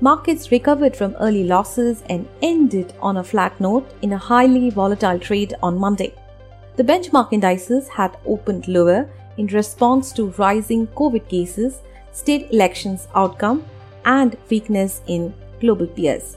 Markets recovered from early losses and ended on a flat note in a highly volatile trade on Monday. The benchmark indices had opened lower in response to rising COVID cases, state elections outcome, and weakness in global peers.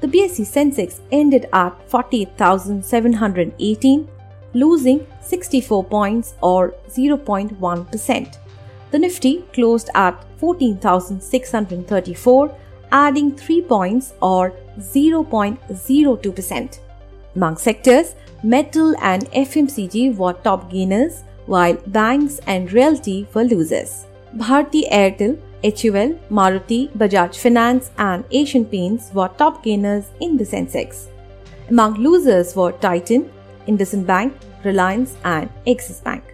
The BSE Sensex ended at 48,718, losing 64 points or 0.1%. The Nifty closed at 14,634, adding 3 points or 0.02%. Among sectors, metal and FMCG were top gainers, while banks and realty were losers. Bharti Airtel, HUL, Maruti, Bajaj Finance and Asian Paints were top gainers in the Sensex. Among losers were Titan, IndusInd Bank, Reliance and Yes Bank.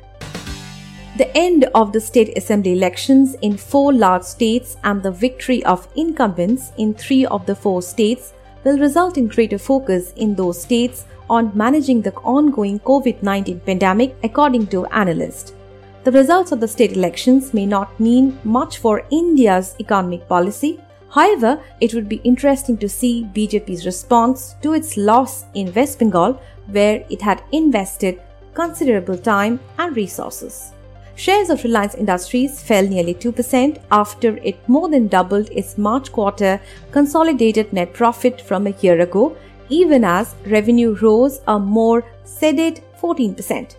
The end of the state assembly elections in 4 large states and the victory of incumbents in 3 of the 4 states will result in greater focus in those states on managing the ongoing COVID-19 pandemic, according to analysts. The results of the state elections may not mean much for India's economic policy. However, it would be interesting to see BJP's response to its loss in West Bengal, where it had invested considerable time and resources. Shares of Reliance Industries fell nearly 2% after it more than doubled its March quarter consolidated net profit from a year ago, even as revenue rose a more sedate 14%.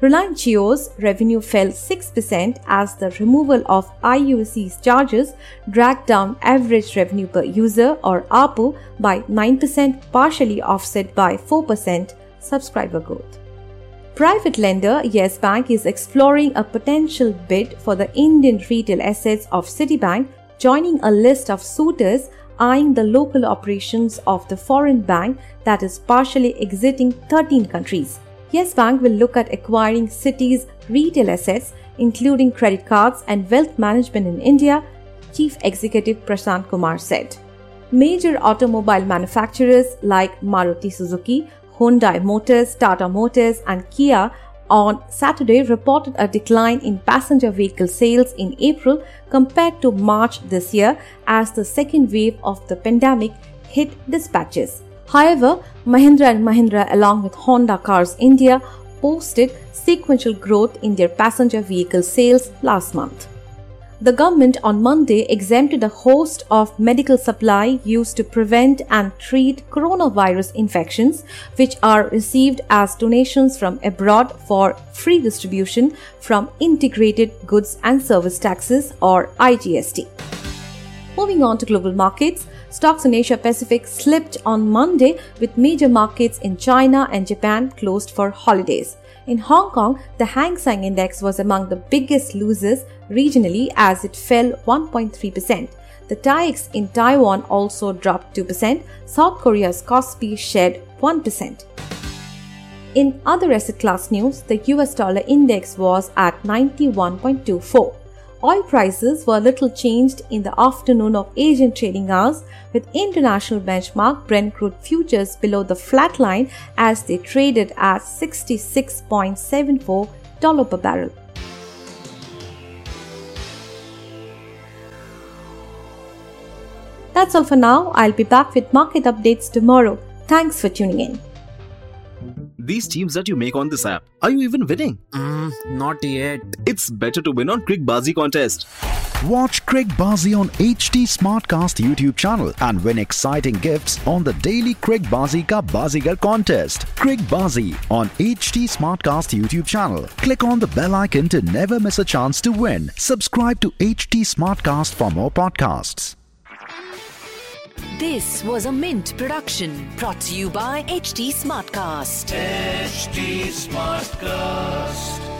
Reliance Jio's revenue fell 6% as the removal of IUC's charges dragged down average revenue per user or ARPU by 9%, partially offset by 4% subscriber growth. Private lender Yes Bank is exploring a potential bid for the Indian retail assets of Citibank, joining a list of suitors eyeing the local operations of the foreign bank that is partially exiting 13 countries. Yes Bank will look at acquiring Citi's retail assets, including credit cards and wealth management in India, Chief Executive Prashant Kumar said. Major automobile manufacturers like Maruti Suzuki, Hyundai Motors, Tata Motors and Kia on Saturday reported a decline in passenger vehicle sales in April compared to March this year as the second wave of the pandemic hit dispatches. However, Mahindra and Mahindra along with Honda Cars India posted sequential growth in their passenger vehicle sales last month. The government on Monday exempted a host of medical supply used to prevent and treat coronavirus infections, which are received as donations from abroad for free distribution from Integrated Goods and Service Taxes or IGST. Moving on to global markets, stocks in Asia Pacific slipped on Monday with major markets in China and Japan closed for holidays. In Hong Kong, the Hang Seng Index was among the biggest losers regionally as it fell 1.3%. The TAIEX in Taiwan also dropped 2%. South Korea's KOSPI shed 1%. In other asset class news, the US dollar index was at 91.24. Oil prices were little changed in the afternoon of Asian trading hours, with international benchmark Brent crude futures below the flat line as they traded at $66.74 per barrel. That's all for now. I'll be back with market updates tomorrow. Thanks for tuning in. These teams that you make on this app, are you even winning? Not yet. It's better to win on Crick Bazi contest. Watch Crick Bazi on HT Smartcast YouTube channel and win exciting gifts on the daily Crick Bazi Ka Bazigar contest. Crick Bazi on HT Smartcast YouTube channel. Click on the bell icon to never miss a chance to win. Subscribe to HT Smartcast for more podcasts. This was a Mint production brought to you by HT Smartcast. HT Smartcast.